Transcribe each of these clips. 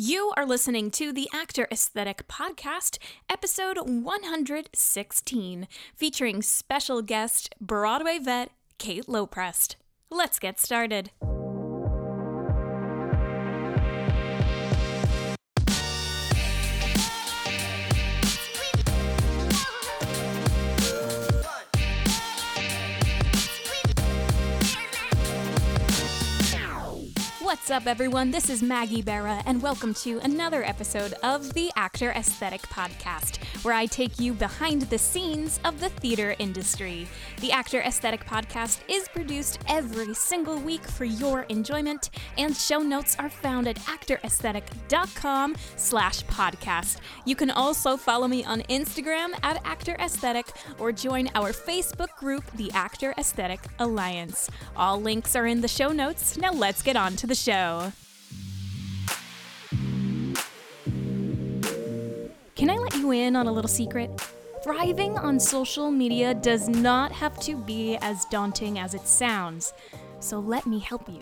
You are listening to The Actor Aesthetic Podcast, episode 116, featuring special guest, Broadway vet, Kate Loprest. Let's get started. What's up, everyone? This is Maggie Barra, and welcome to another episode of the Actor Aesthetic Podcast, where I take you behind the scenes of the theater industry. The Actor Aesthetic Podcast is produced every single week for your enjoyment, and show notes are found at actoraesthetic.com/podcast. You can also follow me on Instagram at Actor Aesthetic, or join our Facebook group, the Actor Aesthetic Alliance. All links are in the show notes. Now let's get on to the show. Can I let you in on a little secret? Thriving on social media does not have to be as daunting as it sounds, so let me help you.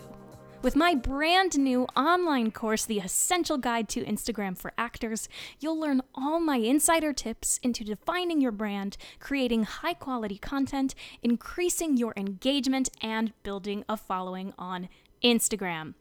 With my brand new online course, The Essential Guide to Instagram for Actors, you'll learn all my insider tips into defining your brand, creating high-quality content, increasing your engagement, and building a following on Instagram.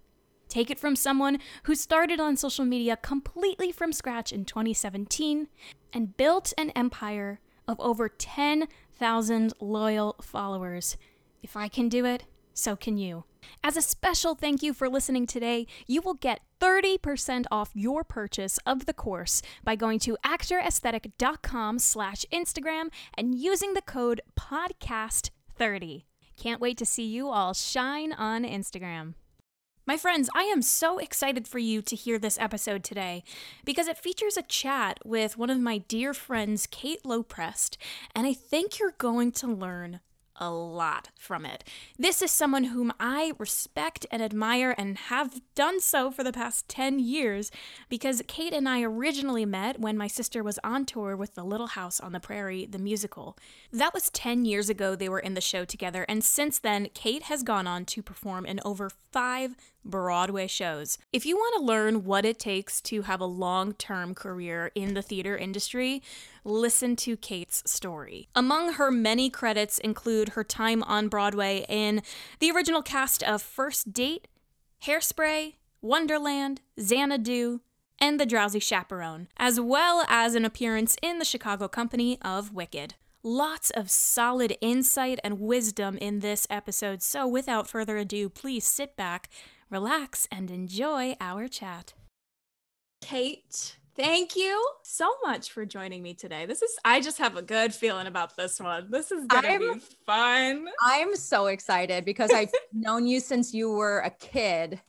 Take it from someone who started on social media completely from scratch in 2017 and built an empire of over 10,000 loyal followers. If I can do it, so can you. As a special thank you for listening today, you will get 30% off your purchase of the course by going to actoraesthetic.com/Instagram and using the code podcast30. Can't wait to see you all shine on Instagram. My friends, I am so excited for you to hear this episode today because it features a chat with one of my dear friends, Kate Loprest, and I think you're going to learn a lot from it. This is someone whom I respect and admire and have done so for the past 10 years because Kate and I originally met when my sister was on tour with The Little House on the Prairie, the musical. That was 10 years ago they were in the show together, and since then, Kate has gone on to perform in over 5 Broadway shows. If you want to learn what it takes to have a long-term career in the theater industry, listen to Kate's story. Among her many credits include her time on Broadway in the original cast of First Date, Hairspray, Wonderland, Xanadu, and The Drowsy Chaperone, as well as an appearance in the Chicago company of Wicked. Lots of solid insight and wisdom in this episode, so without further ado, please sit back, relax, and enjoy our chat. Kate, thank you so much for joining me today. I just have a good feeling about this one. This is going to be fun. I'm so excited because I've known you since you were a kid.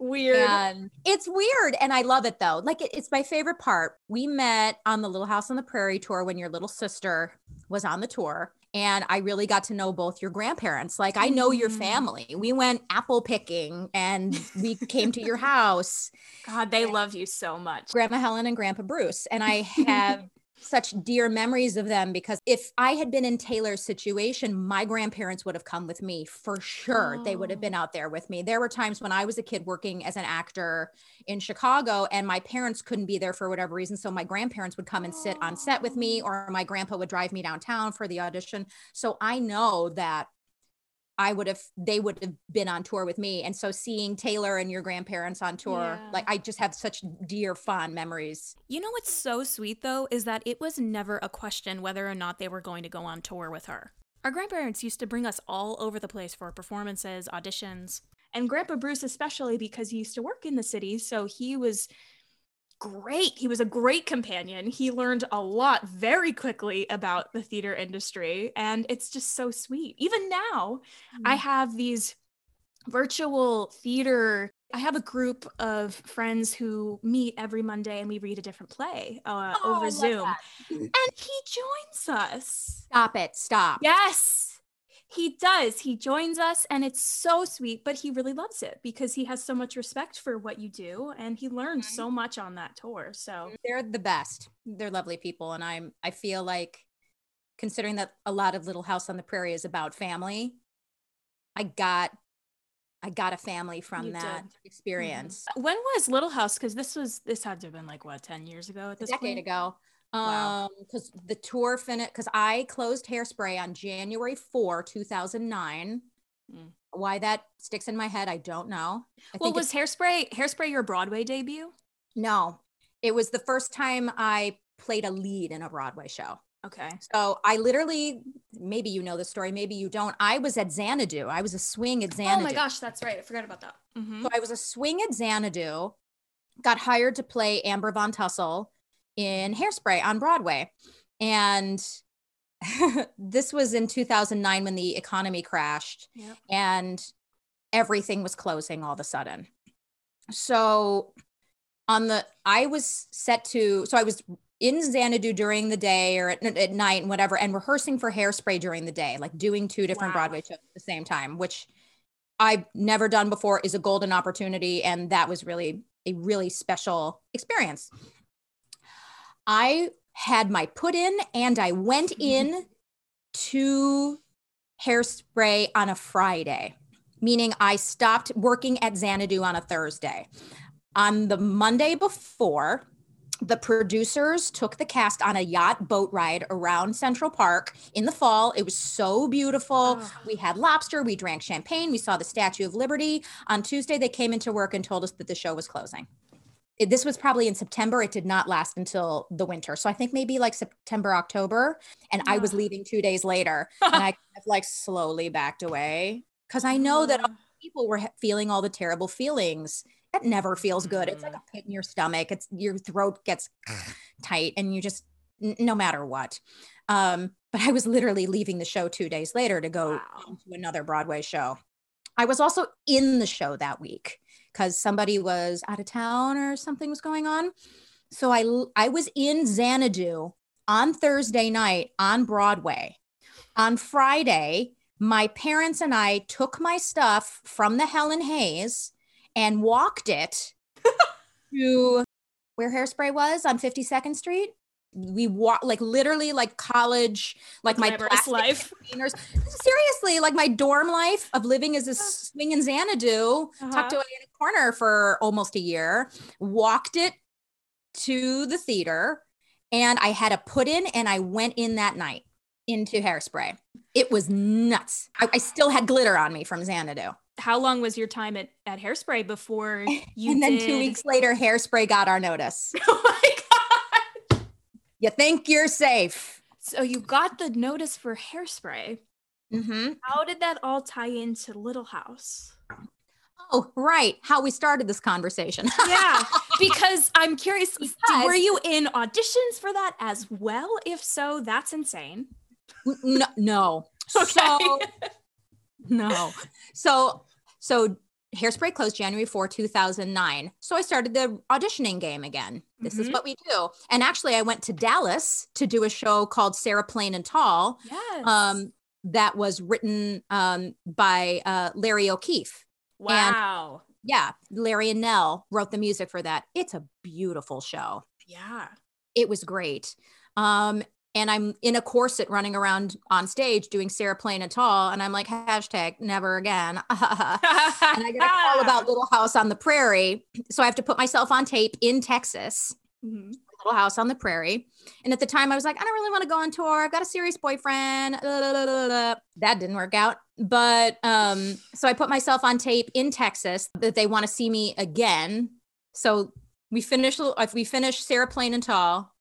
Weird. And it's weird. And I love it though. Like it's my favorite part. We met on the Little House on the Prairie tour when your little sister was on the tour. And I really got to know both your grandparents. Like I know your family. We went apple picking and we came to your house. God, they love you so much. Grandma Helen and Grandpa Bruce. And I have such dear memories of them because if I had been in Taylor's situation, my grandparents would have come with me for sure. Oh. They would have been out there with me. There were times when I was a kid working as an actor in Chicago and my parents couldn't be there for whatever reason. So my grandparents would come and sit on set with me, or my grandpa would drive me downtown for the audition. So I know that they would have been on tour with me. And so seeing Taylor and your grandparents on tour, like I just have such dear, fond memories. You know what's so sweet though, is that it was never a question whether or not they were going to go on tour with her. Our grandparents used to bring us all over the place for performances, auditions, and Grandpa Bruce especially because he used to work in the city. So he was great. He was a great companion. He learned a lot very quickly about the theater industry, and it's just so sweet. Even now, I have these virtual theater. I have a group of friends who meet every Monday and we read a different play over Zoom. And he joins us. Stop it. Stop. Yes. He does. He joins us and it's so sweet, but he really loves it because he has so much respect for what you do and he learned so much on that tour. So they're the best. They're lovely people. And I feel like considering that a lot of Little House on the Prairie is about family, I got I got a family from that experience. Mm-hmm. When was Little House? Because this had to have been like, what, 10 years ago at this point? A decade ago. Wow. Because the tour finished, because I closed Hairspray on January 4, 2009. Mm. Why that sticks in my head, I don't know. Was Hairspray your Broadway debut? No, it was the first time I played a lead in a Broadway show. Okay. So I literally, maybe you know the story, maybe you don't. I was at Xanadu. I was a swing at Xanadu. Oh my gosh, that's right. I forgot about that. Mm-hmm. So I was a swing at Xanadu, got hired to play Amber Von Tussle in Hairspray on Broadway. And this was in 2009 when the economy crashed and everything was closing all of a sudden. So I was in Xanadu during the day or at night and whatever, and rehearsing for Hairspray during the day, like doing two different Broadway shows at the same time, which I've never done before, is a golden opportunity. And that was really a really special experience. I had my put in and I went in to Hairspray on a Friday, meaning I stopped working at Xanadu on a Thursday. On the Monday before, the producers took the cast on a yacht boat ride around Central Park in the fall. It was so beautiful. Oh. We had lobster, we drank champagne, we saw the Statue of Liberty. On Tuesday, they came into work and told us that the show was closing. This was probably in September. It did not last until the winter. So I think maybe like September, October. And I was leaving 2 days later. And I kind of like slowly backed away. Because I know that other people were feeling all the terrible feelings. That never feels good. It's like a pit in your stomach. It's your throat gets tight and you just, no matter what. But I was literally leaving the show 2 days later to go to another Broadway show. I was also in the show that week, because somebody was out of town or something was going on. So I was in Xanadu on Thursday night on Broadway. On Friday, my parents and I took my stuff from the Helen Hayes and walked it to where Hairspray was on 52nd Street. We walked like college, like my plastic life. Seriously, like my dorm life of living as a swing in Xanadu, tucked away in a corner for almost a year, walked it to the theater, and I had a put in and I went in that night into Hairspray. It was nuts. I still had glitter on me from Xanadu. How long was your time at Hairspray before you And then 2 weeks later, Hairspray got our notice. You think you're safe. So you got the notice for Hairspray. Mm-hmm. How did that all tie into Little House? Oh, right. How we started this conversation. Yeah, because I'm curious, were you in auditions for that as well? If so, that's insane. No. Okay. So Hairspray closed January 4, 2009. So I started the auditioning game again. This is what we do. And actually, I went to Dallas to do a show called Sarah Plain and Tall. Yes. That was written by Larry O'Keefe. Wow. And, Larry and Nell wrote the music for that. It's a beautiful show. Yeah. It was great. And I'm in a corset running around on stage doing Sarah Plain and Tall. And I'm like, #never again. And I get a call about Little House on the Prairie. So I have to put myself on tape in Texas, Little House on the Prairie. And at the time I was like, I don't really want to go on tour. I've got a serious boyfriend. That didn't work out. But so I put myself on tape in Texas that they want to see me again. So we finish Sarah Plain and Tall.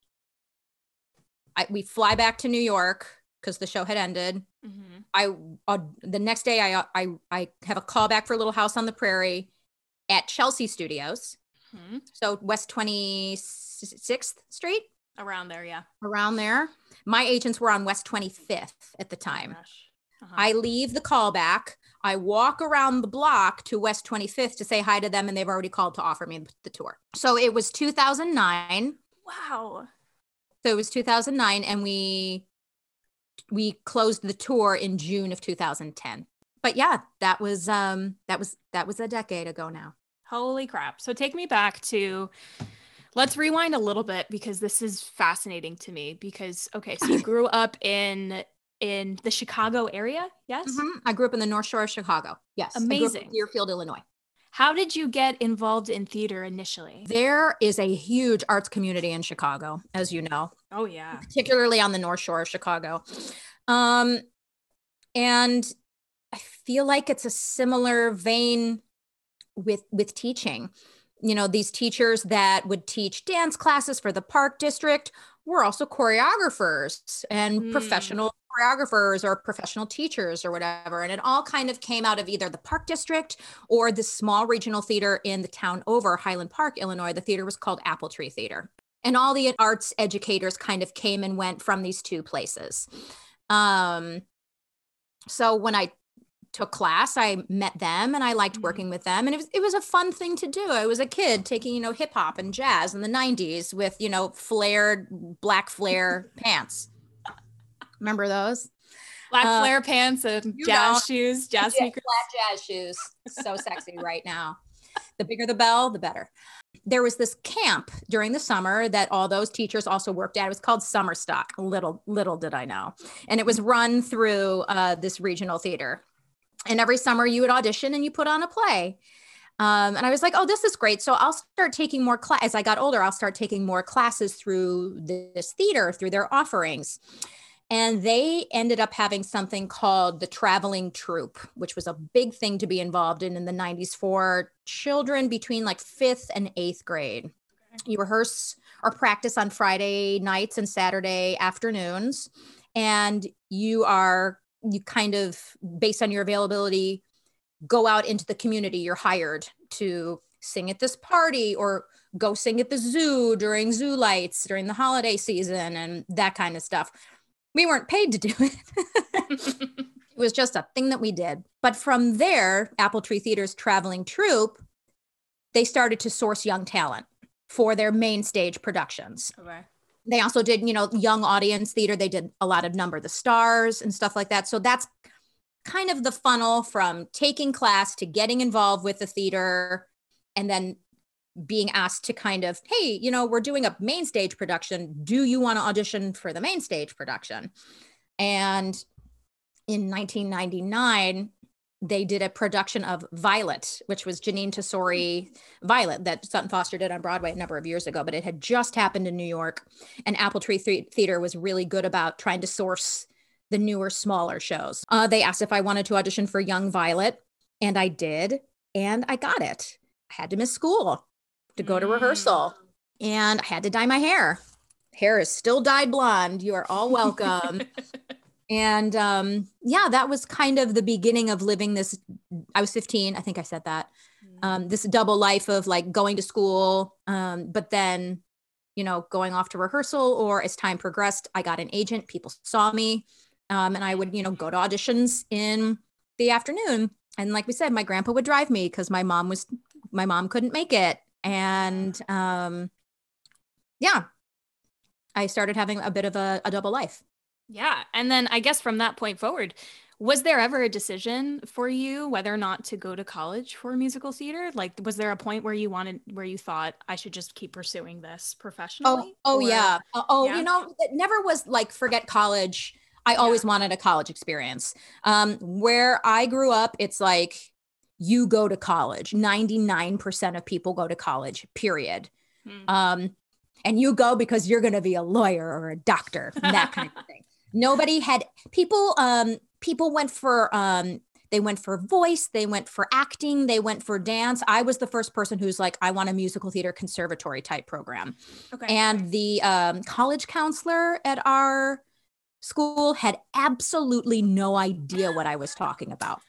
We fly back to New York because the show had ended. Mm-hmm. The next day I have a call back for Little House on the Prairie at Chelsea Studios. Mm-hmm. So West 26th Street. Around there, yeah. Around there. My agents were on West 25th at the time. Oh, I leave the callback. I walk around the block to West 25th to say hi to them, and they've already called to offer me the tour. So it was 2009. Wow. So it was 2009, and we closed the tour in June of 2010. But yeah, that was a decade ago now. Holy crap. So take me back to, let's rewind a little bit, because this is fascinating to me, because, okay, so you grew up in in the Chicago area. Yes. Mm-hmm. I grew up in the North Shore of Chicago. Yes. Amazing. I grew up in Deerfield, Illinois. How did you get involved in theater initially? There is a huge arts community in Chicago, as you know. Oh, yeah. Particularly on the North Shore of Chicago. And I feel like it's a similar vein with teaching. You know, these teachers that would teach dance classes for the Park District were also choreographers and professional choreographers or professional teachers or whatever. And it all kind of came out of either the Park District or the small regional theater in the town over, Highland Park, Illinois. The theater was called Apple Tree Theater. And all the arts educators kind of came and went from these two places. So when I took class, I met them and I liked working with them. And it was a fun thing to do. I was a kid taking, you know, hip hop and jazz in the 90s with, you know, flared black flare pants. Remember those? Black flare pants and jazz shoes, jazz sneakers. Black jazz shoes. So sexy right now. The bigger the bell, the better. There was this camp during the summer that all those teachers also worked at. It was called Summerstock. Little did I know. And it was run through this regional theater. And every summer you would audition and you put on a play. And I was like, oh, this is great. So I'll start taking more class. As I got older, I'll start taking more classes through this theater, through their offerings. And they ended up having something called the traveling troupe, which was a big thing to be involved in the 90s for children between like 5th and 8th grade. Okay. You rehearse or practice on Friday nights and Saturday afternoons. And you kind of, based on your availability, go out into the community. You're hired to sing at this party or go sing at the zoo during zoo lights, during the holiday season and that kind of stuff. We weren't paid to do it. It was just a thing that we did. But from there, Apple Tree Theater's traveling troupe, they started to source young talent for their main stage productions. Okay. They also did, you know, young audience theater. They did a lot of Number the Stars and stuff like that. So that's kind of the funnel from taking class to getting involved with the theater and then being asked to kind of, hey, you know, we're doing a main stage production. Do you want to audition for the main stage production? And in 1999, they did a production of Violet, which was Janine Tesori Violet that Sutton Foster did on Broadway a number of years ago, but it had just happened in New York. And Apple Tree Theater was really good about trying to source the newer, smaller shows. They asked if I wanted to audition for Young Violet, and I did, and I got it. I had to miss school to go to rehearsal, and I had to dye my hair. Hair is still dyed blonde. You are all welcome. And yeah, that was kind of the beginning of living this. I was 15. I think I said that. This double life of like going to school, but then, you know, going off to rehearsal, or as time progressed, I got an agent. People saw me and I would, you know, go to auditions in the afternoon. And like we said, my grandpa would drive me because my mom couldn't make it. And yeah, I started having a bit of a double life. Yeah. And then I guess from that point forward, was there ever a decision for you whether or not to go to college for musical theater? Like, was there a point where you thought I should just keep pursuing this professionally? Yeah. You know, it never was like, forget college. I always wanted a college experience. Where I grew up, it's like, you go to college. 99% of people go to college, period. And you go because you're going to be a lawyer or a doctor, that kind of thing. Nobody had people. People went for they went for voice. They went for acting. They went for dance. I was the first person who's like, I want a musical theater conservatory type program. Okay. And the college counselor at our school had absolutely no idea what I was talking about.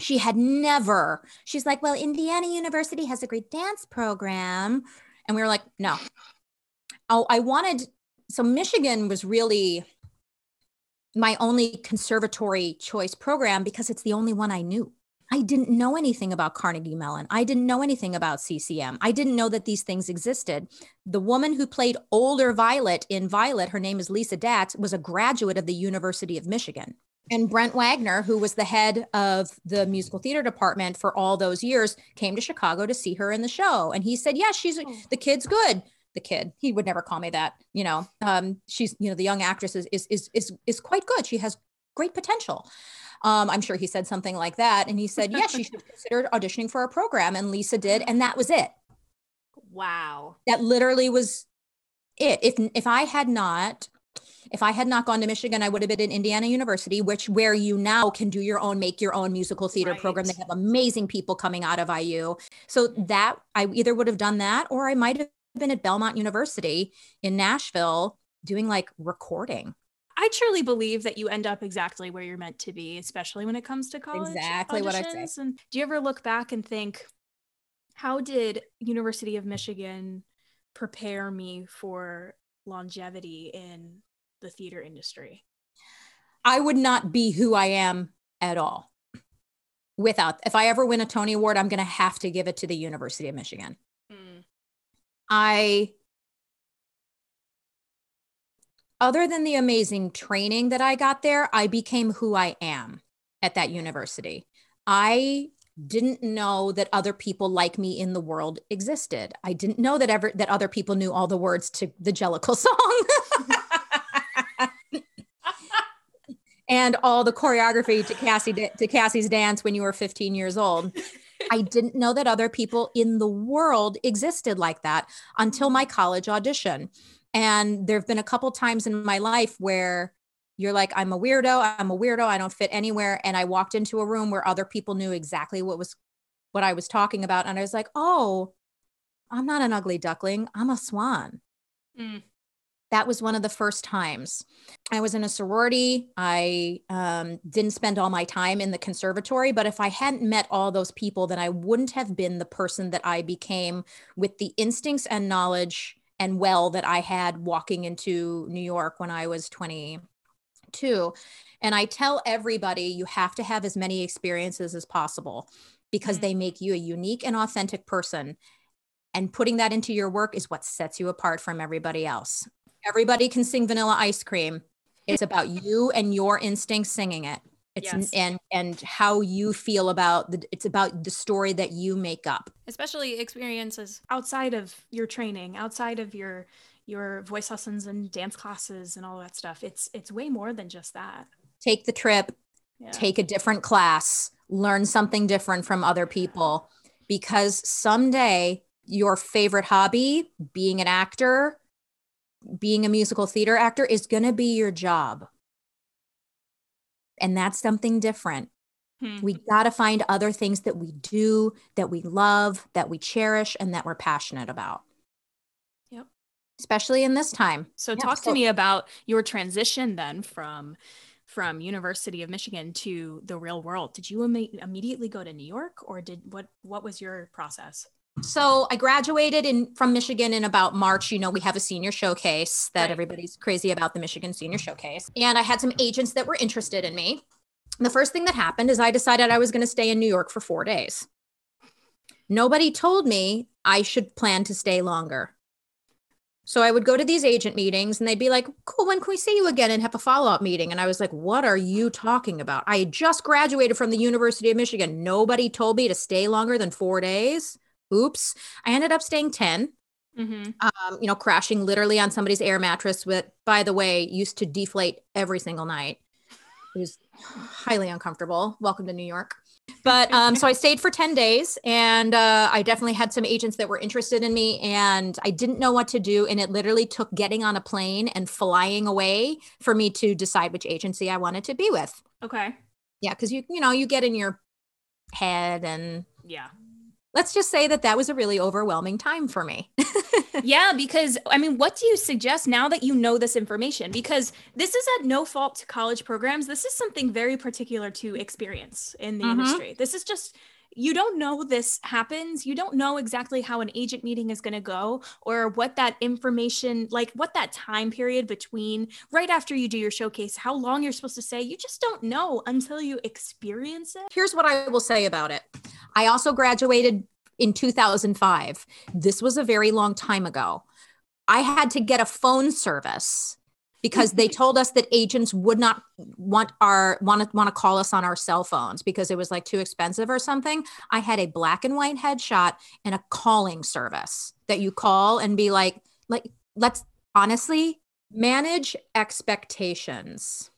She's like, well, Indiana University has a great dance program. And we were like, no. So Michigan was really my only conservatory choice program because it's the only one I knew. I didn't know anything about Carnegie Mellon. I didn't know anything about CCM. I didn't know that these things existed. The woman who played older Violet in Violet, her name is Lisa Datz, was a graduate of the University of Michigan. And Brent Wagner, who was the head of the musical theater department for all those years, came to Chicago to see her in the show. And he said, yeah, the kid's good. The kid, he would never call me that, you know, she's, you know, the young actress is quite good. She has great potential. I'm sure he said something like that. And he said, yes, you should have considered auditioning for our program. And Lisa did. And that was it. Wow. That literally was it. If I had not gone to Michigan, I would have been at Indiana University, where you now can do your own, make your own musical theater program. They have amazing people coming out of IU. So that I either would have done that, or I might've been at Belmont University in Nashville doing like recording. I truly believe that you end up exactly where you're meant to be, especially when it comes to college. Exactly what I say. And do you ever look back and think, how did University of Michigan prepare me for longevity in the theater industry? I would not be who I am at all without, if I ever win a Tony Award, I'm going to have to give it to the University of Michigan. Mm. Other than the amazing training that I got there, I became who I am at that university. I didn't know that other people like me in the world existed. I didn't know that other people knew all the words to the Jellicle song and all the choreography to Cassie's Dance when you were 15 years old. I didn't know that other people in the world existed like that until my college audition. And there've been a couple times in my life where you're like, I'm a weirdo. I don't fit anywhere. And I walked into a room where other people knew exactly what I was talking about. And I was like, oh, I'm not an ugly duckling. I'm a swan. Mm. That was one of the first times. I was in a sorority. I didn't spend all my time in the conservatory, but if I hadn't met all those people, then I wouldn't have been the person that I became with the instincts and knowledge and that I had walking into New York when I was 22. And I tell everybody, you have to have as many experiences as possible because they make you a unique and authentic person. And putting that into your work is what sets you apart from everybody else. Everybody can sing Vanilla Ice Cream. It's about you and your instinct singing it. It's yes. and how you feel about it's about the story that you make up. Especially experiences outside of your training, outside of your voice lessons and dance classes and all that stuff. It's way more than just that. Take the trip, Take a different class, learn something different from other people, because someday your favorite hobby, being an actor, being a musical theater actor, is going to be your job. And that's something different. We got to find other things that we do, that we love, that we cherish, and that we're passionate about. Yep. Especially in this time. So talk to me about your transition then from University of Michigan to the real world. Did you immediately go to New York, or what was your process? So I graduated from Michigan in about March. You know, we have a senior showcase that everybody's crazy about, the Michigan senior showcase. And I had some agents that were interested in me. The first thing that happened is I decided I was going to stay in New York for 4 days. Nobody told me I should plan to stay longer. So I would go to these agent meetings and they'd be like, cool, when can we see you again and have a follow-up meeting? And I was like, what are you talking about? I had just graduated from the University of Michigan. Nobody told me to stay longer than 4 days. Oops. I ended up staying 10, crashing literally on somebody's air mattress, which, by the way, used to deflate every single night. It was highly uncomfortable. Welcome to New York. But so I stayed for 10 days and I definitely had some agents that were interested in me and I didn't know what to do. And it literally took getting on a plane and flying away for me to decide which agency I wanted to be with. Okay. Yeah. Cause you get in your head and let's just say that was a really overwhelming time for me. Yeah, because I mean, what do you suggest now that you know this information? Because this is at no fault to college programs. This is something very particular to experience in the industry. This is just, you don't know this happens. You don't know exactly how an agent meeting is going to go or what that information, like what that time period between right after you do your showcase, how long you're supposed to stay. You just don't know until you experience it. Here's what I will say about it. I also graduated in 2005. This was a very long time ago. I had to get a phone service because they told us that agents would not want to call us on our cell phones because it was like too expensive or something. I had a black and white headshot and a calling service that you call and be like, let's honestly manage expectations.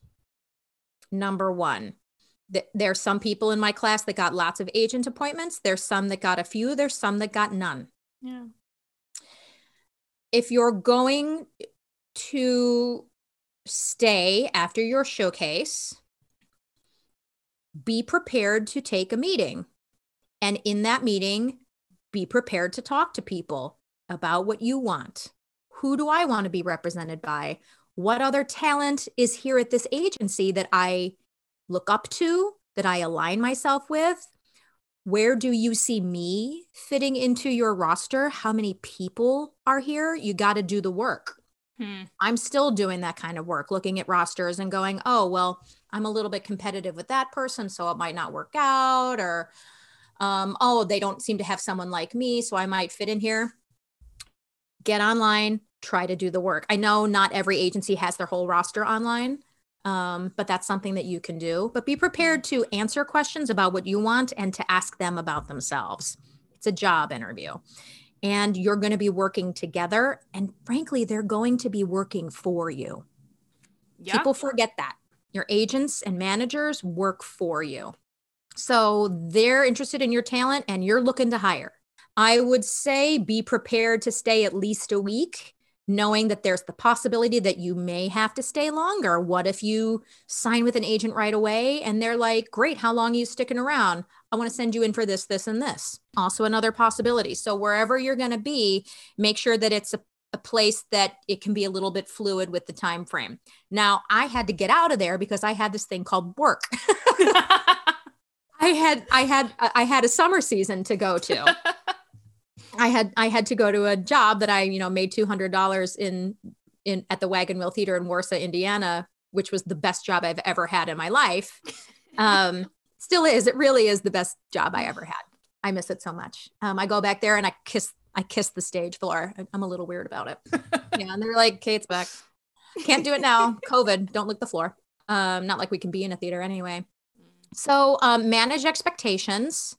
number one. There's some people in my class that got lots of agent appointments. There's some that got a few. There's some that got none. Yeah. If you're going to stay after your showcase, be prepared to take a meeting. And in that meeting, be prepared to talk to people about what you want. Who do I want to be represented by? What other talent is here at this agency that I look up to, that I align myself with? Where do you see me fitting into your roster? How many people are here? You got to do the work. I'm still doing that kind of work, looking at rosters and going, oh, well, I'm a little bit competitive with that person, so it might not work out, or, oh, they don't seem to have someone like me, so I might fit in here. Get online, try to do the work. I know not every agency has their whole roster online, but that's something that you can do. But be prepared to answer questions about what you want and to ask them about themselves. It's a job interview. And you're going to be working together. And frankly, they're going to be working for you. Yeah. People forget that. Your agents and managers work for you. So they're interested in your talent and you're looking to hire. I would say be prepared to stay at least a week, knowing that there's the possibility that you may have to stay longer. What if you sign with an agent right away and they're like, great, how long are you sticking around? I want to send you in for this, this, and this. Also another possibility. So wherever you're going to be, make sure that it's a place that it can be a little bit fluid with the time frame. Now, I had to get out of there because I had this thing called work. I had a summer season to go to. I had to go to a job that I, made $200 in at the Wagon Wheel Theater in Warsaw, Indiana, which was the best job I've ever had in my life. Still is. It really is the best job I ever had. I miss it so much. I go back there and I kiss the stage floor. I'm a little weird about it. Yeah, and they're like, Kate's back. Can't do it now. COVID. Don't lick the floor. Not like we can be in a theater anyway. So manage expectations.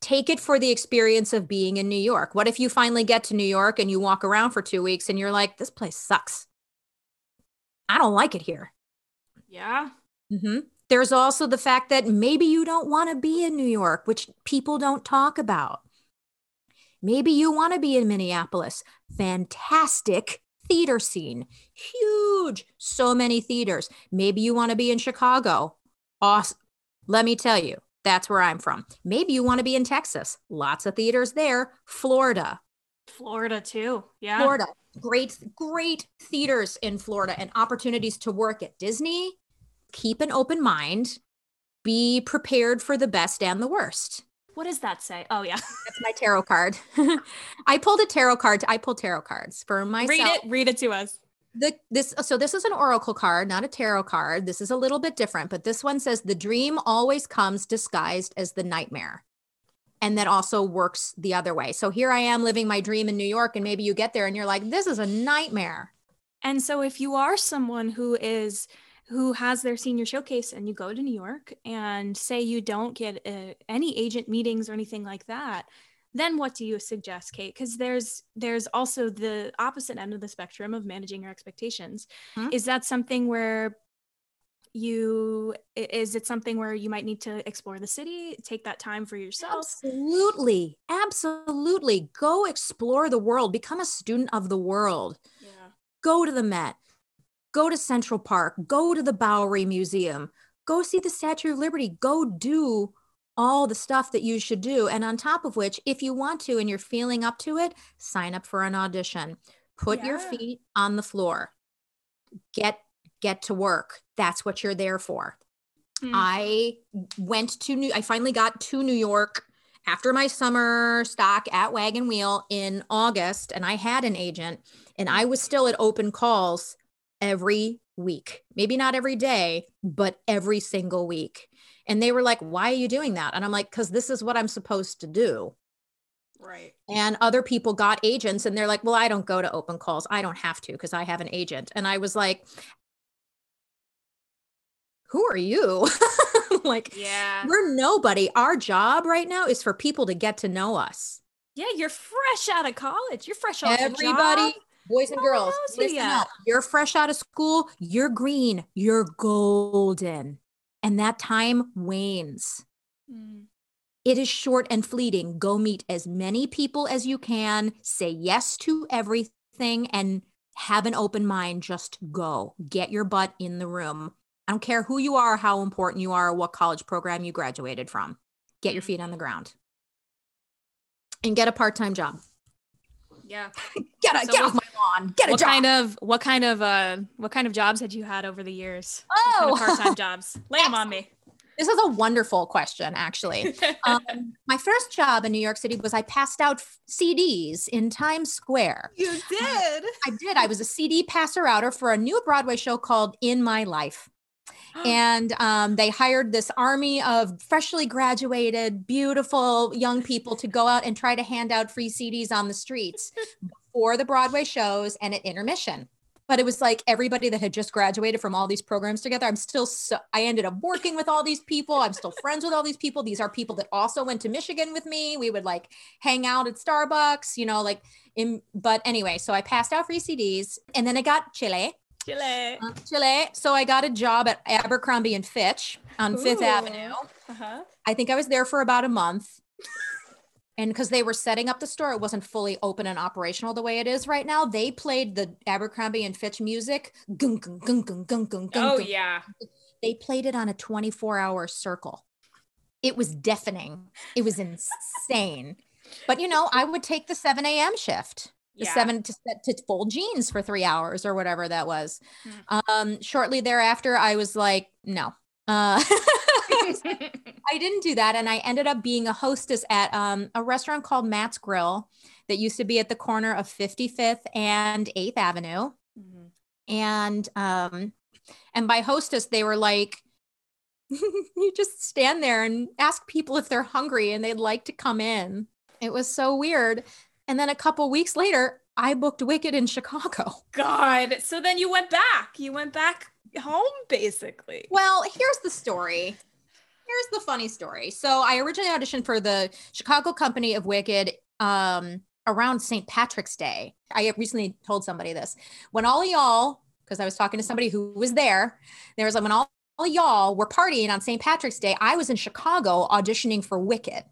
Take it for the experience of being in New York. What if you finally get to New York and you walk around for 2 weeks and you're like, this place sucks. I don't like it here. Yeah. Mm-hmm. There's also the fact that maybe you don't want to be in New York, which people don't talk about. Maybe you want to be in Minneapolis. Fantastic theater scene. Huge. So many theaters. Maybe you want to be in Chicago. Awesome. Let me tell you, that's where I'm from. Maybe you want to be in Texas. Lots of theaters there. Florida. Florida too. Yeah. Florida. Great, great theaters in Florida and opportunities to work at Disney. Keep an open mind. Be prepared for the best and the worst. What does that say? Oh, yeah. That's my tarot card. I pull tarot cards for myself. Read it to us. So this is an oracle card, not a tarot card. This is a little bit different, but this one says the dream always comes disguised as the nightmare. And that also works the other way. So here I am living my dream in New York, and maybe you get there and you're like, this is a nightmare. And so if you are someone who has their senior showcase and you go to New York and say you don't get any agent meetings or anything like that, then what do you suggest, Kate? Because there's also the opposite end of the spectrum of managing your expectations. Huh? Is that something where you might need to explore the city, take that time for yourself? Absolutely. Absolutely. Go explore the world. Become a student of the world. Yeah. Go to the Met. Go to Central Park. Go to the Bowery Museum. Go see the Statue of Liberty. Go do all the stuff that you should do. And on top of which, if you want to and you're feeling up to it, sign up for an audition. Put your feet on the floor. Get to work. That's what you're there for. I finally got to New York after my summer stock at Wagon Wheel in August, and I had an agent, and I was still at open calls every week. Maybe not every day, but every single week. And they were like, why are you doing that? And I'm like, because this is what I'm supposed to do. Right. And other people got agents and they're like, well, I don't go to open calls. I don't have to because I have an agent. And I was like, who are you? We're nobody. Our job right now is for people to get to know us. Yeah. You're fresh out of college. You're fresh out of everybody. Boys and girls, listen up. You're fresh out of school. You're green. You're golden. and that time wanes. Mm. It is short and fleeting. Go meet as many people as you can, say yes to everything, and have an open mind. Just go. Get your butt in the room. I don't care who you are, how important you are, what college program you graduated from. Get your feet on the ground. And get a part-time job. Yeah. Get off my lawn. Get a job. What kind of jobs had you had over the years? Oh, what kind of part-time jobs. Lay them on me. This is a wonderful question, actually. My first job in New York City was I passed out CDs in Times Square. You did? I did. I was a CD passer-outer for a new Broadway show called In My Life. And they hired this army of freshly graduated, beautiful young people to go out and try to hand out free CDs on the streets before the Broadway shows and at intermission. But it was like everybody that had just graduated from all these programs together. I ended up working with all these people. I'm still friends with all these people. These are people that also went to Michigan with me. We would like hang out at Starbucks, but anyway, so I passed out free CDs and then I got Chile. So I got a job at Abercrombie and Fitch on Fifth Avenue. Uh-huh. I think I was there for about a month. And because they were setting up the store, it wasn't fully open and operational the way it is right now. They played the Abercrombie and Fitch music. Oh, yeah. They played it on a 24-hour circle. It was deafening. It was insane. But, I would take the 7 a.m. shift. The 7 to fold jeans for 3 hours or whatever that was. Mm. Shortly thereafter, I was like, no. I didn't do that. And I ended up being a hostess at a restaurant called Matt's Grill that used to be at the corner of 55th and 8th Avenue. Mm-hmm. And by hostess, they were like, you just stand there and ask people if they're hungry and they'd like to come in. It was so weird. And then a couple weeks later, I booked Wicked in Chicago. God. So then you went back. You went back home, basically. Well, here's the story. Here's the funny story. So I originally auditioned for the Chicago company of Wicked around St. Patrick's Day. I recently told somebody this. When all y'all, because I was talking to somebody who was there, when all y'all were partying on St. Patrick's Day, I was in Chicago auditioning for Wicked.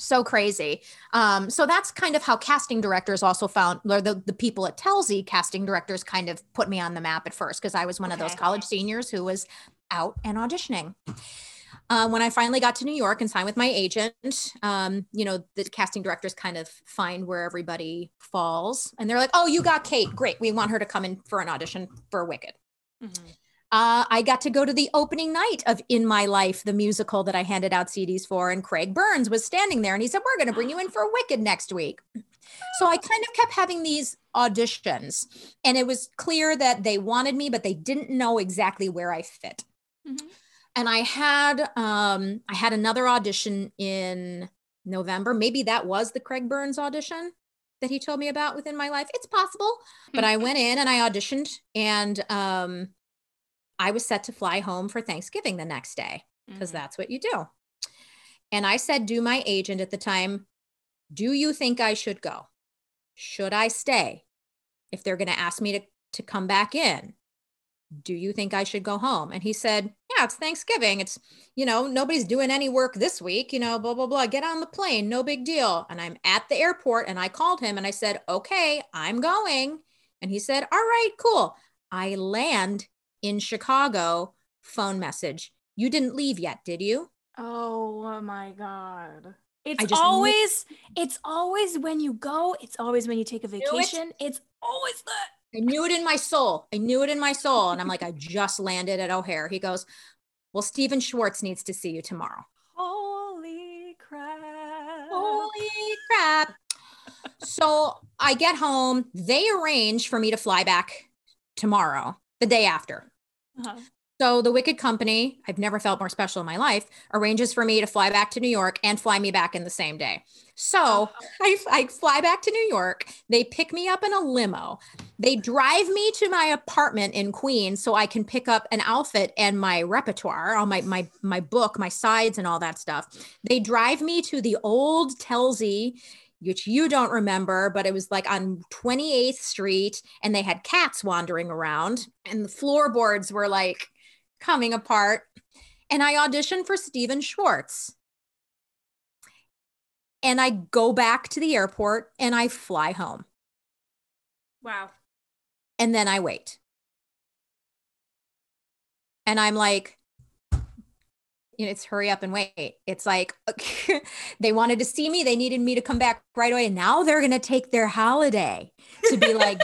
So crazy. So that's kind of how casting directors also found, or the people at Telsey, casting directors kind of put me on the map at first, because I was one of those college seniors who was out and auditioning. When I finally got to New York and signed with my agent, the casting directors kind of find where everybody falls. And they're like, oh, you got Kate. Great. We want her to come in for an audition for Wicked. Mm-hmm. I got to go to the opening night of In My Life, the musical that I handed out CDs for, and Craig Burns was standing there and he said, we're going to bring you in for Wicked next week. So I kind of kept having these auditions and it was clear that they wanted me, but they didn't know exactly where I fit. Mm-hmm. And I had another audition in November. Maybe that was the Craig Burns audition that he told me about within My Life. It's possible, but I went in and I auditioned and, I was set to fly home for Thanksgiving the next day because that's what you do. And I said to my agent at the time, do you think I should go? Should I stay? If they're going to ask me to come back in, do you think I should go home? And he said, yeah, it's Thanksgiving. It's, nobody's doing any work this week, blah, blah, blah. Get on the plane. No big deal. And I'm at the airport and I called him and I said, okay, I'm going. And he said, all right, cool. I land in Chicago, phone message. You didn't leave yet, did you? Oh my God. It's always when you go, it's always when you take a vacation. It's always that. I knew it in my soul. And I'm like, I just landed at O'Hare. He goes, well, Stephen Schwartz needs to see you tomorrow. Holy crap. So I get home. They arrange for me to fly back tomorrow, the day after. Uh-huh. So the Wicked company, I've never felt more special in my life, arranges for me to fly back to New York and fly me back in the same day. So I fly back to New York. They pick me up in a limo. They drive me to my apartment in Queens so I can pick up an outfit and my repertoire, all my book, my sides and all that stuff. They drive me to the old Telsey, which you don't remember, but it was like on 28th Street and they had cats wandering around and the floorboards were like coming apart. And I auditioned for Stephen Schwartz. And I go back to the airport and I fly home. Wow. And then I wait. And I'm like, you know, it's hurry up and wait. It's like, okay, they wanted to see me. They needed me to come back right away. And now they're going to take their holiday to be like,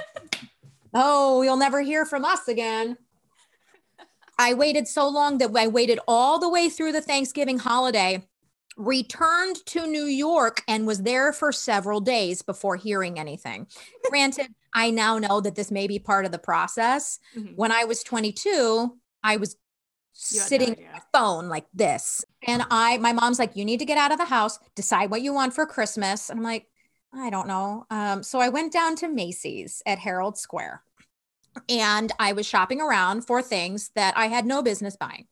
oh, you'll never hear from us again. I waited so long that I waited all the way through the Thanksgiving holiday, returned to New York, and was there for several days before hearing anything. Granted, I now know that this may be part of the process. Mm-hmm. When I was 22, I was sitting on my phone like this. And my mom's like, you need to get out of the house, decide what you want for Christmas. And I'm like, I don't know. So I went down to Macy's at Herald Square and I was shopping around for things that I had no business buying.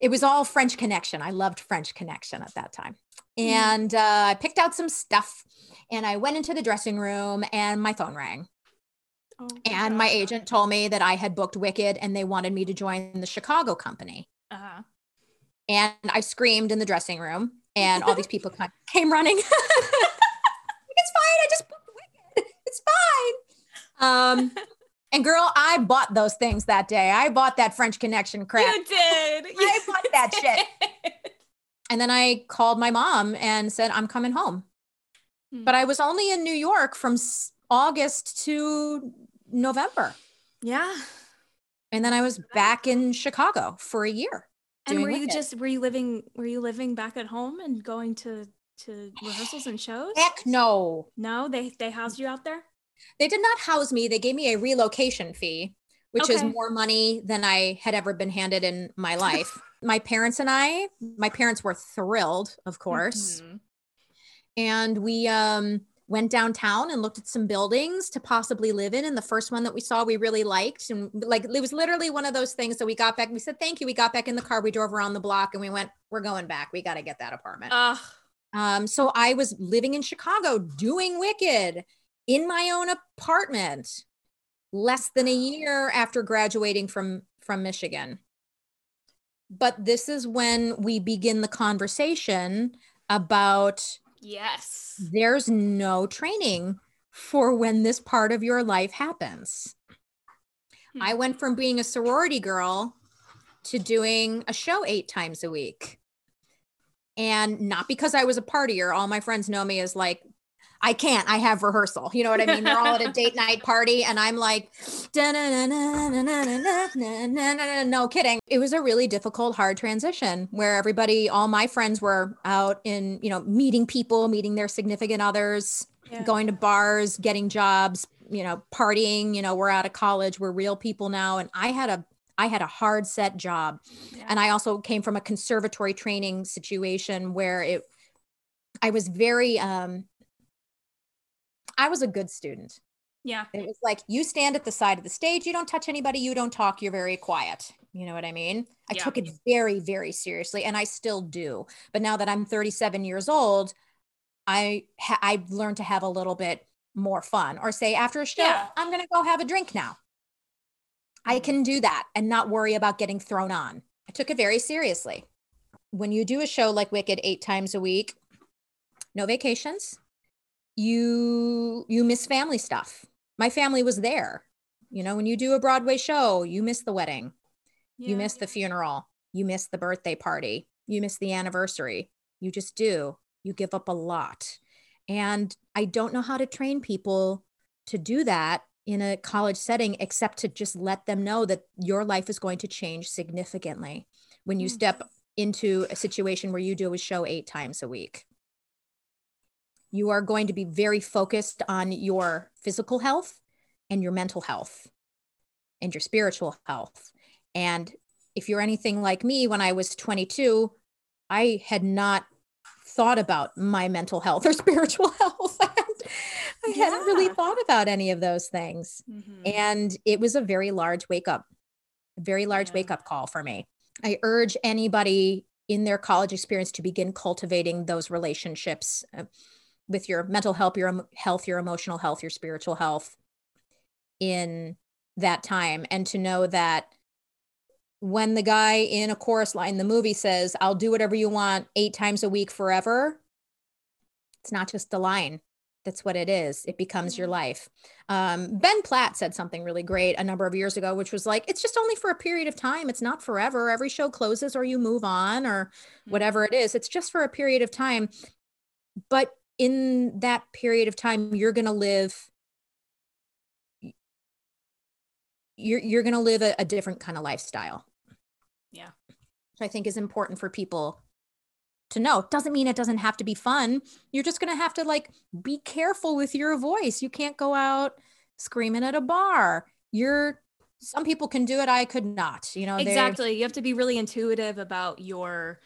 It was all French Connection. I loved French Connection at that time. And I picked out some stuff and I went into the dressing room and my phone rang. Oh, and my agent told me that I had booked Wicked and they wanted me to join the Chicago company. Uh-huh. And I screamed in the dressing room and all these people came running. It's fine. I just booked Wicked. It's fine. And girl, I bought those things that day. I bought that French Connection crap. You did. I bought that shit. And then I called my mom and said, I'm coming home. Mm. But I was only in New York from August to November. Yeah. And then I was back in Chicago for a year. And were you living back at home and going to rehearsals and shows? Heck no. No, they housed you out there? They did not house me. They gave me a relocation fee, which is more money than I had ever been handed in my life. My parents were thrilled, of course. Mm-hmm. And we went downtown and looked at some buildings to possibly live in. And the first one that we saw, we really liked. And like, it was literally one of those things that we got back. We said, thank you. We got back in the car. We drove around the block and we went, we're going back. We got to get that apartment. So I was living in Chicago doing Wicked in my own apartment, less than a year after graduating from Michigan. But this is when we begin the conversation about, yes, there's no training for when this part of your life happens. Hmm. I went from being a sorority girl to doing a show 8 times a week. And not because I was a partier. All my friends know me as like, I can't, I have rehearsal. You know what I mean? They're all at a date night party and I'm like, no kidding. It was a really difficult, hard transition where all my friends were out in, meeting people, meeting their significant others, going to bars, getting jobs, partying, we're out of college, we're real people now. And I had a hard set job. Yeah. And I also came from a conservatory training situation where I was very, I was a good student. Yeah. It was like, you stand at the side of the stage. You don't touch anybody. You don't talk. You're very quiet. You know what I mean? I took it very, very seriously and I still do. But now that I'm 37 years old, I've learned to have a little bit more fun or say after a show, I'm going to go have a drink now. I can do that and not worry about getting thrown on. I took it very seriously. When you do a show like Wicked 8 times a week, no vacations. You miss family stuff. My family was there. When you do a Broadway show, you miss the wedding, you miss the funeral, you miss the birthday party, you miss the anniversary. You just do. You give up a lot. And I don't know how to train people to do that in a college setting, except to just let them know that your life is going to change significantly when you step into a situation where you do a show 8 times a week. You are going to be very focused on your physical health and your mental health and your spiritual health. And if you're anything like me, when I was 22, I had not thought about my mental health or spiritual health. I hadn't really thought about any of those things. Mm-hmm. And it was a very large wake up call for me. I urge anybody in their college experience to begin cultivating those relationships with your mental health, your emotional health, your spiritual health in that time. And to know that when the guy in A Chorus Line, the movie, says, I'll do whatever you want 8 times a week forever, it's not just the line. That's what it is. It becomes your life. Ben Platt said something really great a number of years ago, which was like, it's just only for a period of time. It's not forever. Every show closes or you move on or whatever it is. It's just for a period of time. But in that period of time, you're going to live, you're going to live a different kind of lifestyle. Yeah. Which I think is important for people to know. It doesn't mean it doesn't have to be fun. You're just going to have to like be careful with your voice. You can't go out screaming at a bar. Some people can do it. I could not, you know. Exactly. You have to be really intuitive about your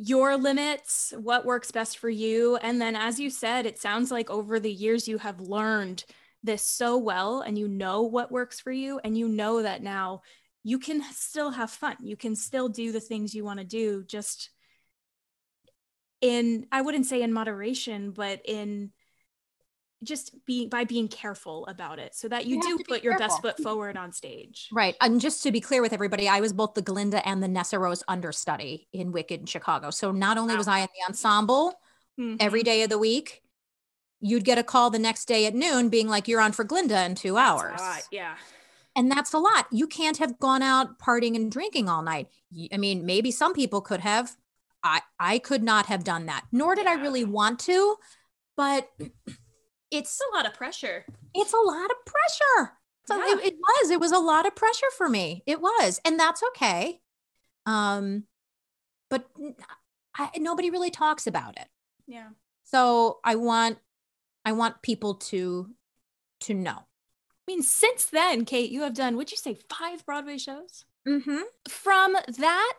limits, what works best for you. And then, as you said, it sounds like over the years you have learned this so well, and you know what works for you. And you know that now you can still have fun. You can still do the things you want to do, just in, I wouldn't say in moderation, but in just being careful about it so that you do put your best foot forward on stage. Right. And just to be clear with everybody, I was both the Glinda and the Nessa Rose understudy in Wicked in Chicago. So not only was I in the ensemble every day of the week, you'd get a call the next day at noon being like, you're on for Glinda in 2 hours. That's a lot. Yeah. And that's a lot. You can't have gone out partying and drinking all night. I mean, maybe some people could have. I could not have done that, nor did I really want to, but it's a lot of pressure. It's a lot of pressure. So it was a lot of pressure for me. It was, and that's okay. But nobody really talks about it. Yeah. So I want people to know. I mean, since then, Kate, you have done, would you say 5 Broadway shows? Mm-hmm. From that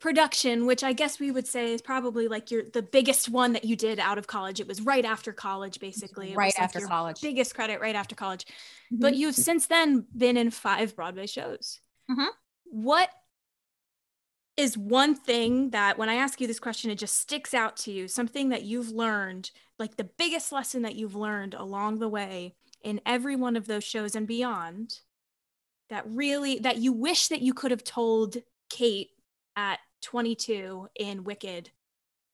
production, which I guess we would say is probably like the biggest one that you did out of college. It was right after college, basically. Right after college. Biggest credit right after college. Mm-hmm. But you've since then been in 5 Broadway shows. Mm-hmm. What is one thing that, when I ask you this question, it just sticks out to you, something that you've learned, like the biggest lesson that you've learned along the way in every one of those shows and beyond, that you wish that you could have told Kate at 22 in Wicked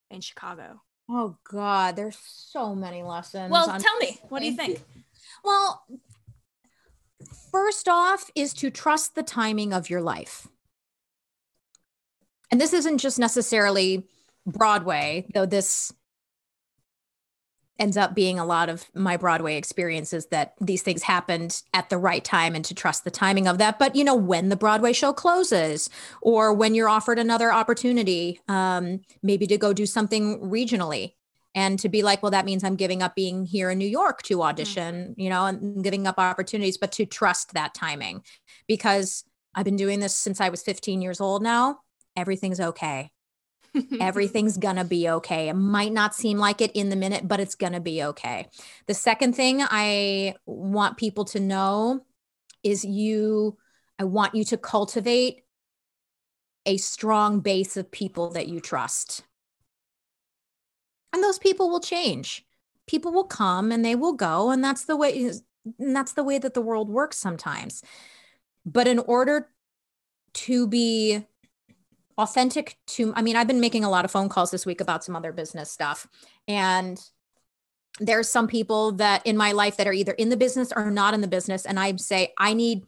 in Chicago? Oh God, there's so many lessons. Well, tell me, what do you think? Well, first off is to trust the timing of your life. And this isn't just necessarily Broadway, though this ends up being a lot of my Broadway experiences, that these things happened at the right time and to trust the timing of that. But, you know, when the Broadway show closes or when you're offered another opportunity, maybe to go do something regionally and to be like, well, that means I'm giving up being here in New York to audition, you know, and giving up opportunities, but to trust that timing, because I've been doing this since I was 15 years old now. Everything's okay. Everything's gonna be okay. It might not seem like it in the minute, but it's gonna be okay. The second thing I want people to know is I want you to cultivate a strong base of people that you trust. And those people will change. People will come and they will go, and that's the way that the world works sometimes. But in order to be authentic to, I mean, I've been making a lot of phone calls this week about some other business stuff. And there's some people that in my life that are either in the business or not in the business. And I say, I need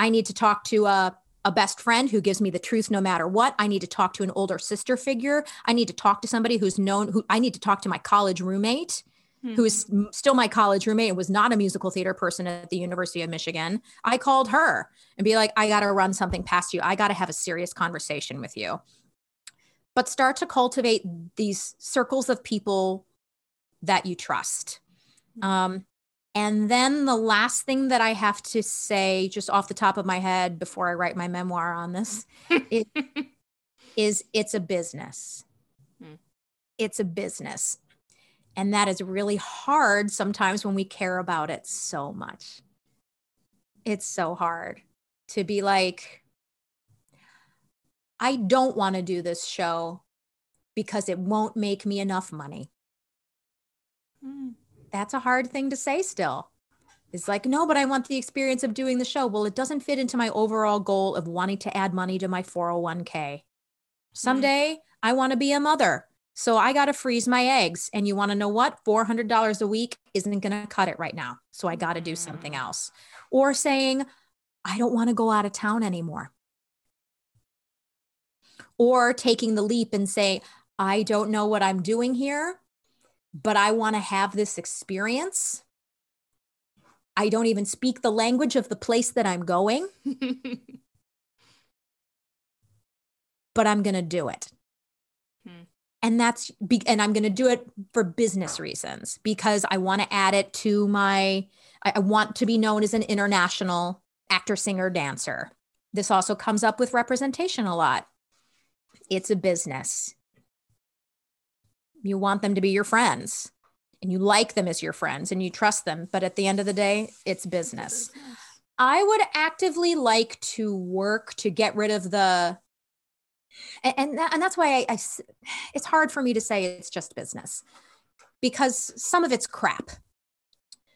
to talk to a best friend who gives me the truth no matter what. I need to talk to an older sister figure. I need to talk to somebody I need to talk to my college roommate, who is still my college roommate and was not a musical theater person at the University of Michigan. I called her and be like, I got to run something past you. I got to have a serious conversation with you. But start to cultivate these circles of people that you trust. And then the last thing that I have to say, just off the top of my head before I write my memoir on this, is it's a business. It's a business. And that is really hard sometimes when we care about it so much. It's so hard to be like, I don't want to do this show because it won't make me enough money. That's a hard thing to say still. is like, no, but I want the experience of doing the show. Well, it doesn't fit into my overall goal of wanting to add money to my 401k. Someday I want to be a mother. So I got to freeze my eggs. And you want to know what? $400 a week isn't going to cut it right now. So I got to do something else. Or saying, I don't want to go out of town anymore. Or taking the leap and say, I don't know what I'm doing here, but I want to have this experience. I don't even speak the language of the place that I'm going, but I'm going to do it. And that's, and I'm going to do it for business reasons, because I want to add it to my, I want to be known as an international actor, singer, dancer. This also comes up with representation a lot. It's a business. You want them to be your friends, and you like them as your friends, and you trust them. But at the end of the day, it's business. I would actively like to work to get rid of the, and that's why I it's hard for me to say it's just business, because some of it's crap.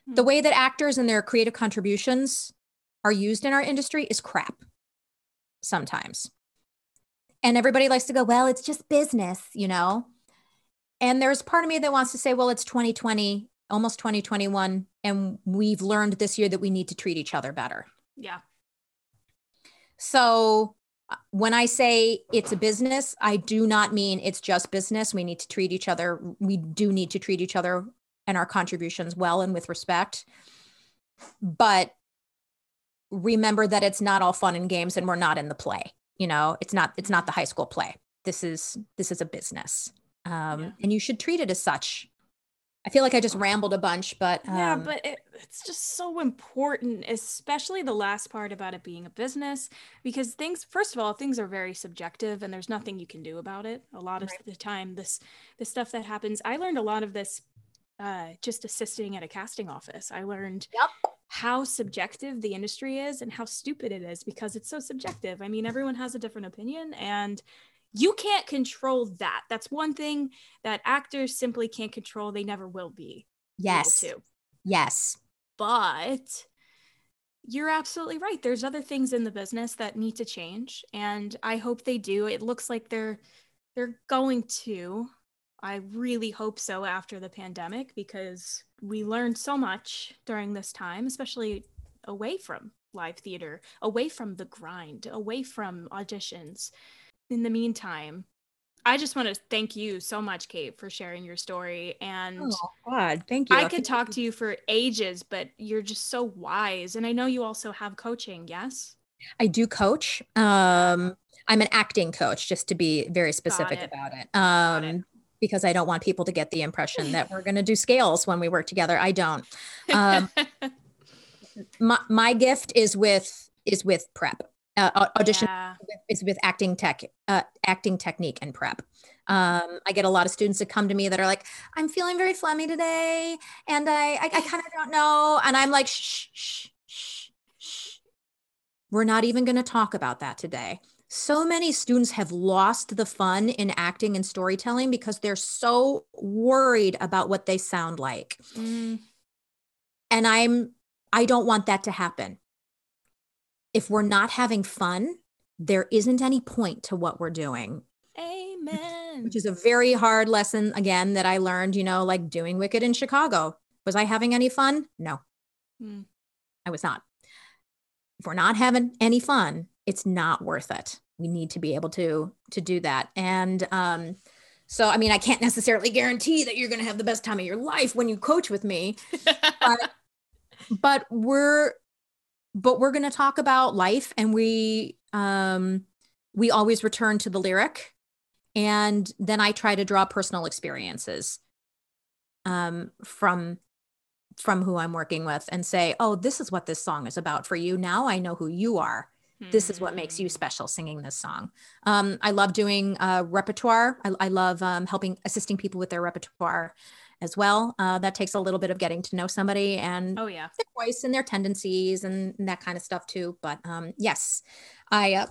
The way that actors and their creative contributions are used in our industry is crap sometimes. And everybody likes to go, well, it's just business, you know? And there's part of me that wants to say, well, it's 2020, almost 2021, and we've learned this year that we need to treat each other better. Yeah. So when I say it's a business, I do not mean it's just business. We need to treat each other. We do need to treat each other and our contributions well and with respect. But remember that it's not all fun and games, and we're not in the play. You know, it's not the high school play. This is a business. And you should treat it as such. I feel like I just rambled a bunch, but. Yeah, but it's just so important, especially the last part about it being a business, because things, first of all, things are very subjective, and there's nothing you can do about it. A lot of the time, the stuff that happens, I learned a lot of this just assisting at a casting office. I learned how subjective the industry is and how stupid it is, because it's so subjective. I mean, everyone has a different opinion, and you can't control that. That's one thing that actors simply can't control. They never will be. Yes. Able to. Yes. But you're absolutely right. There's other things in the business that need to change, and I hope they do. It looks like they're going to. I really hope so after the pandemic, because we learned so much during this time, especially away from live theater, away from the grind, away from auditions. In the meantime, I just want to thank you so much, Kate, for sharing your story. And oh, God, thank you. I could talk to you for ages, but you're just so wise. And I know you also have coaching, yes? I do coach. I'm an acting coach, just to be very specific about it. Because I don't want people to get the impression that we're going to do scales when we work together. I don't. My gift is with prep. Audition is with acting tech, acting technique and prep. I get a lot of students that come to me that are like, I'm feeling very phlegmy today, and I kind of don't know. And I'm like, shh. We're not even going to talk about that today. So many students have lost the fun in acting and storytelling because they're so worried about what they sound like. And I don't want that to happen. If we're not having fun, there isn't any point to what we're doing. Amen. Which is a very hard lesson, again, that I learned, you know, like doing Wicked in Chicago. Was I having any fun? No, I was not. If we're not having any fun, it's not worth it. We need to be able to do that. And so, I mean, I can't necessarily guarantee that you're going to have the best time of your life when you coach with me, but we're going to talk about life, and we always return to the lyric, and then I try to draw personal experiences from who I'm working with and say, oh, this is what this song is about for you. Now I know who you are. This is what makes you special singing this song. I love doing repertoire. I love assisting people with their repertoire as well. That takes a little bit of getting to know somebody and their voice and their tendencies and that kind of stuff too. But yes, I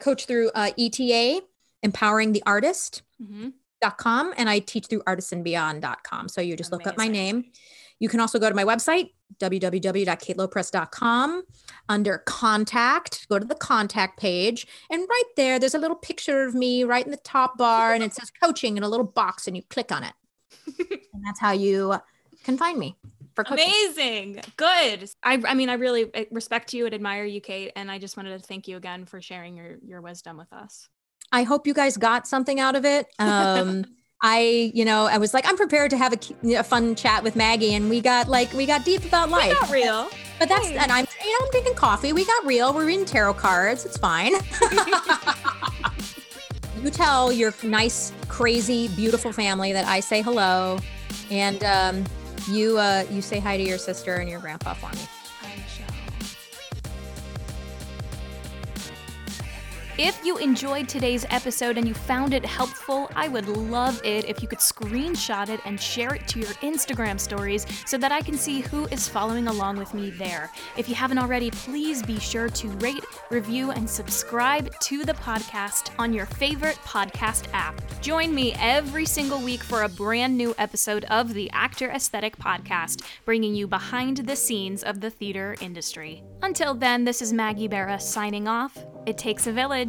coach through ETA, empoweringtheartist.com, and I teach through artisandbeyond.com. So you just look up my name. You can also go to my website, www.kateloprest.com. Under contact, go to the contact page. And right there's a little picture of me right in the top bar, and it says coaching in a little box, and you click on it. And that's how you can find me for coaching. Amazing. Good. I mean, I really respect you and admire you, Kate. And I just wanted to thank you again for sharing your wisdom with us. I hope you guys got something out of it. I was like, I'm prepared to have a fun chat with Maggie, and we got deep about life. We got real. But that's, hey. And I'm drinking coffee. We got real. We're reading tarot cards. It's fine. You tell your nice, crazy, beautiful family that I say hello, and you say hi to your sister and your grandpa for me. If you enjoyed today's episode and you found it helpful, I would love it if you could screenshot it and share it to your Instagram stories so that I can see who is following along with me there. If you haven't already, please be sure to rate, review, and subscribe to the podcast on your favorite podcast app. Join me every single week for a brand new episode of the Actor Aesthetic Podcast, bringing you behind the scenes of the theater industry. Until then, this is Maggie Barra signing off. It takes a village.